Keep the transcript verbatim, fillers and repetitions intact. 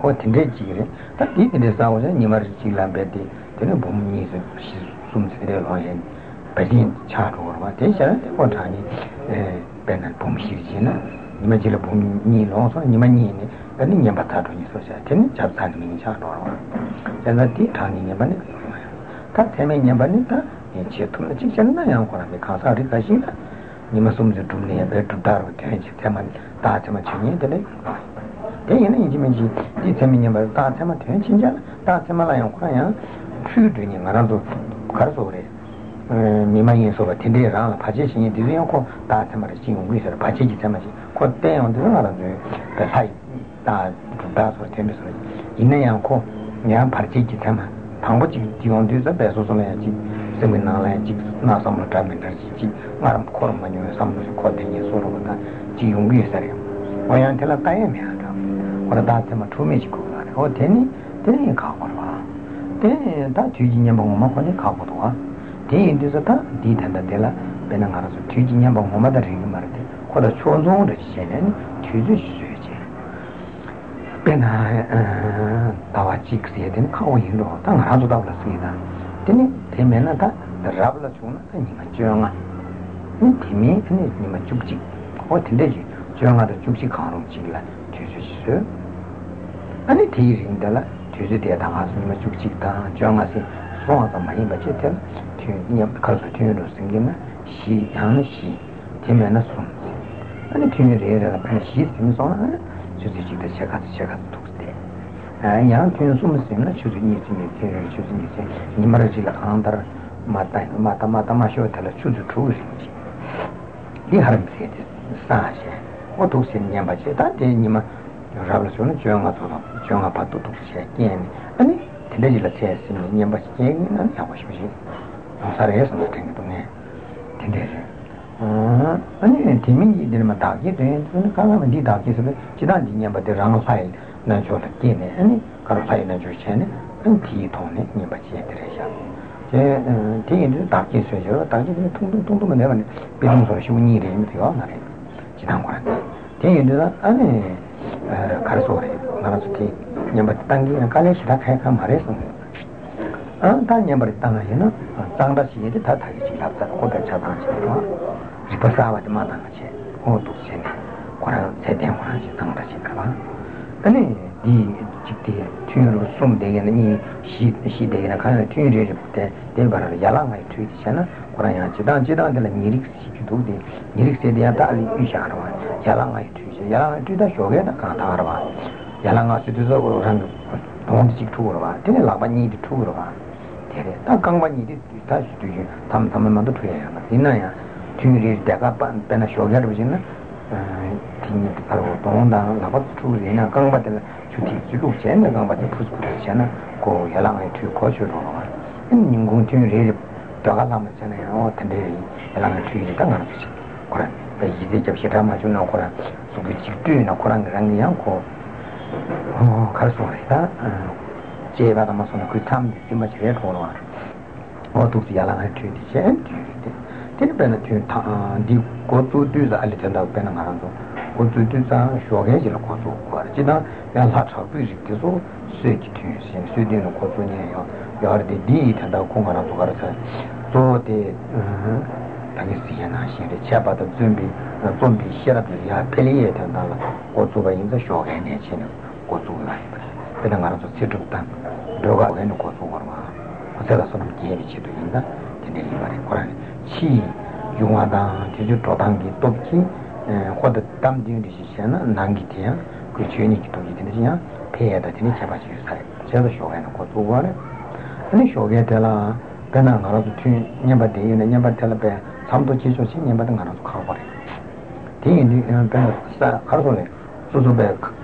o tende gire ta ti ne sao ne mar chi la be de tene bom ni se sum se de lo yen pe din cha ro ma te cha te ko ta ni e ben an bom chi ji na ni ma ji la bom ni lo so ni ma ni ni ta ni nyam ba ta do ni so sha tene cha ta ni ni cha ro ro ta na ti ta ni ne ba ne ta te me ne ba ne ta ni che tu na chi cha na ya ko na me ka sa ri ka shi na ni ma sum se tu ne be tu ta ro te chi te ma ta cha ma chi ni de ne 이제면지 이제면이 말 다체마 된 진짜 다체마라 용과야 추드니 말아도 가서 그래 에 미만이서가 텐데라 바제신이 되려고 다체마를 지금 위해서 바제지 때문에 그때 언제 말아도 사이 다 다서 텐데서 이내양고 그냥 바제지 때문에 방법이 뒤온데서 배소소면지 때문에 나라지 나서 못 담는 거지 말은 코로나에 삼십 코드니 소로가 지금 위해서 와야 될 타임이야 다때마 투메지고 어 되니 되니 가고라 되다 뒤진년 먹으면 거기 가고도 와 되인데서다 디단다텔라 배낭 알아서 뒤진년 먹으면 되는 말인데 거다 초종으로 지내는 뒤주시지 배나 다와직스에 되는 거인도 땅 하나도 달랐습니다 되니 되면나다 라블라 주는 아니가 조용아 이 팀이 아니 님만 죽지 어 된대지 조용하다 죽지 가는 질라 아니 뒤인데라 뒤지대 당하시면 죽직다 정하시 소화가 많이 맞겠다 뒤에 가서 뒤로 생기면 시 양시 되면은 숨 아니 뒤에라 반시 숨선 주지직다 시작하다 시작하다 독대 아니야 뒤에 숨으면 주진이 있으면 뒤에 주진이 있으면 이마라지라 안다라 마타 마타 마타 마쇼텔라 주주 주지 이 하름세 사시 어두신 냠바지다 대니마 라블스는 조용하도록 조용하파도 독시에 아니 텐데지라 체스는 냠바시에는 야고시미지 사례에서 같은 거네 텐데지 아 아니 팀이들만 다게 되는 가면 디다게서 지단지 냠바데 라노파일 난 좋았겠네 아니 가르파이는 좋잖아 안 뒤통에 냠바시에 들으셔 제 뒤에도 다게 쓰셔 다게 통통통통만 내가 배송 소리 쉬운 일이 돼요 나래 지난 거는 뒤에도 아니 가르소래 나라스티 냠바땅기는 깔레시다 카야카 말했어 아 단냠바리 땅아에는 땅다시에도 다 타기지 답다 고달 차다지 리퍼사와도 마다나체 오도체네 고라 세대원하지 땅다시가봐 아니 이 집대 튀으로 숨대게는 이 시대에는 가는 튀으를 때 대바를 야랑아이 튀으잖아 고라야 지단 지단들 미릭시도 돼 미릭세대야 달리 유샤로 야랑아이 야랑 뒤다 쇼게다 가다라 봐. 야랑아 시도적으로 한 동지직 투어로 봐. 되네 라바니 투어로 봐. 되네. 딱 강바니 뒤다 시도지. 담담만도 투여야. 이나야. 뒤를 내가 반배나 쇼게를 보지는 뒤니 바로 동다 라바 투르이나 강바들 주티 주로 쟤는 강바들 부스부스잖아. 고 야랑에 뒤 거주로 봐. 인공 뒤를 내가 남은 쟤네요. 근데 야랑에 뒤를 딱 나는 거지. 그래. 이제 접시다 마주나 거라. 직두이나 고랑이랑 양고 어 가르소리다 제바가 무슨 그 탐이 심하지 왜 돌아와 어떻게 야랑할 줄 이제 되는 디 고투드자 알iten다 배는 말한도 고투드자 쇼게지로 고투 거지나 야사 차비직도 세기티신 세디는 고투니에요 야르디 디iten다 공간하고 가르쳐 또데 당시에는 제바도 준비 좀비 시라들이야 펠리에 된다고 고추가 인자 쇼게네 지는 고추가 그냥 알아서 지적단 너가 되는 고추가 어쩌다서 기회치도 있나 근데 이번에 고라니 치 용화다 제주 도당기 똑치 고다 담디는 시시는 난기티야 그 주인이 기도기 되느냐 배에다 되는 제바지 사이 제가 쇼게는 고추가 아니 쇼게 되라 그냥 알아서 튀냐바데 냐바텔베 삼도 지조신 냐바든 알아서 가고 그래 이 이런 거 가서 가서 소소백